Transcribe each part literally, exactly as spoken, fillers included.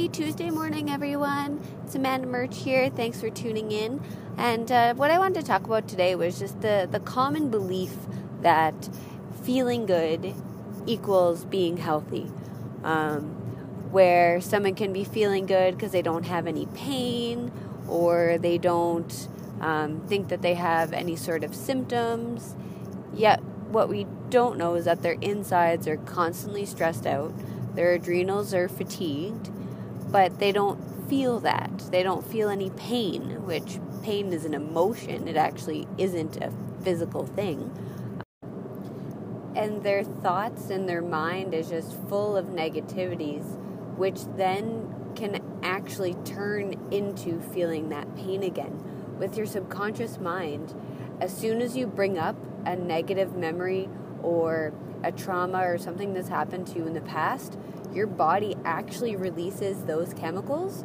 Happy Tuesday morning, everyone. It's Amanda Merch here. Thanks for tuning in. And uh, what I wanted to talk about today was just the, the common belief that feeling good equals being healthy. Um, where someone can be feeling good because they don't have any pain, or they don't um, think that they have any sort of symptoms. Yet what we don't know is that their insides are constantly stressed out. Their adrenals are fatigued, but they don't feel that. They don't feel any pain, which pain is an emotion. It actually isn't a physical thing. And their thoughts and their mind is just full of negativities, which then can actually turn into feeling that pain again. With your subconscious mind, as soon as you bring up a negative memory or a trauma or something that's happened to you in the past, your body actually releases those chemicals,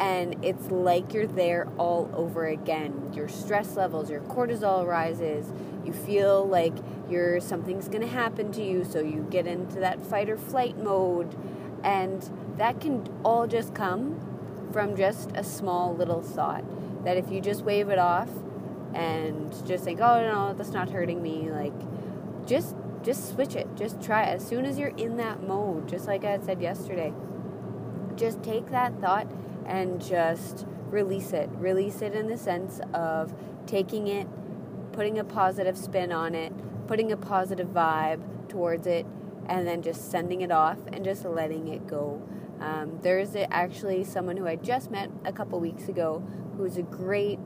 and it's like you're there all over again. Your stress levels, your cortisol rises, you feel like you're something's going to happen to you, so you get into that fight or flight mode, and that can all just come from just a small little thought that if you just wave it off and just think, oh no, that's not hurting me, like just Just switch it. Just try it. As soon as you're in that mode, just like I had said yesterday, just take that thought and just release it. Release it in the sense of taking it, putting a positive spin on it, putting a positive vibe towards it, and then just sending it off and just letting it go. Um, there's actually someone who I just met a couple weeks ago who's a great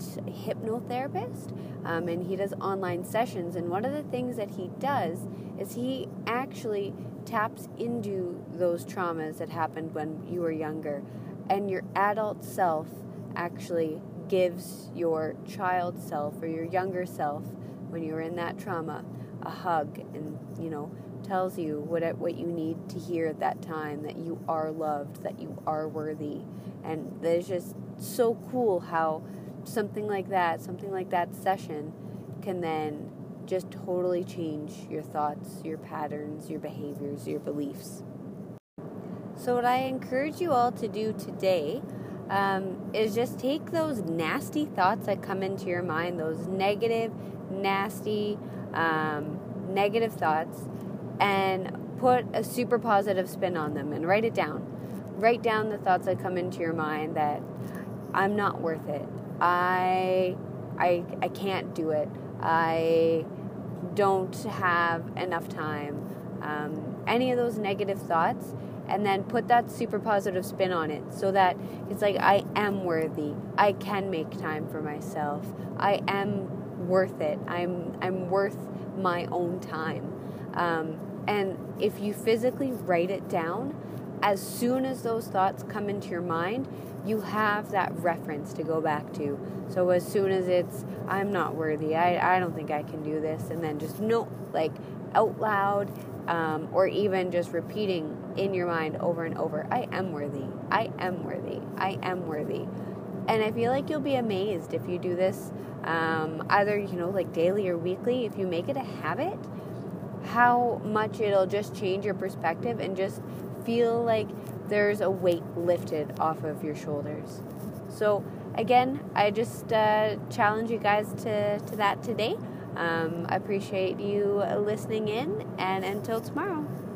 hypnotherapist, um, and he does online sessions. And one of the things that he does is he actually taps into those traumas that happened when you were younger. And your adult self actually gives your child self or your younger self, when you were in that trauma, a hug, and, you know, tells you what what you need to hear at that time, that you are loved, that you are worthy. And there's just so cool how something like that, something like that session can then just totally change your thoughts, your patterns, your behaviors, your beliefs. So what I encourage you all to do today um, is just take those nasty thoughts that come into your mind, those negative, nasty, um, negative thoughts, and put a super positive spin on them and write it down. Write down the thoughts that come into your mind that I'm not worth it. I, I, I can't do it. I don't have enough time. Um, any of those negative thoughts, and then put that super positive spin on it so that it's like, I am worthy. I can make time for myself. I am worth it. I'm, I'm worth my own time. Um, and if you physically write it down, as soon as those thoughts come into your mind, you have that reference to go back to. So as soon as it's, I'm not worthy, I, I don't think I can do this, and then just, no, like out loud, um, or even just repeating in your mind over and over, I am worthy, I am worthy, I am worthy. And I feel like you'll be amazed if you do this, um, either, you know, like daily or weekly, if you make it a habit, how much it'll just change your perspective and just feel like there's a weight lifted off of your shoulders. So again, I just uh, challenge you guys to, to that today. Um, I appreciate you listening in, and until tomorrow.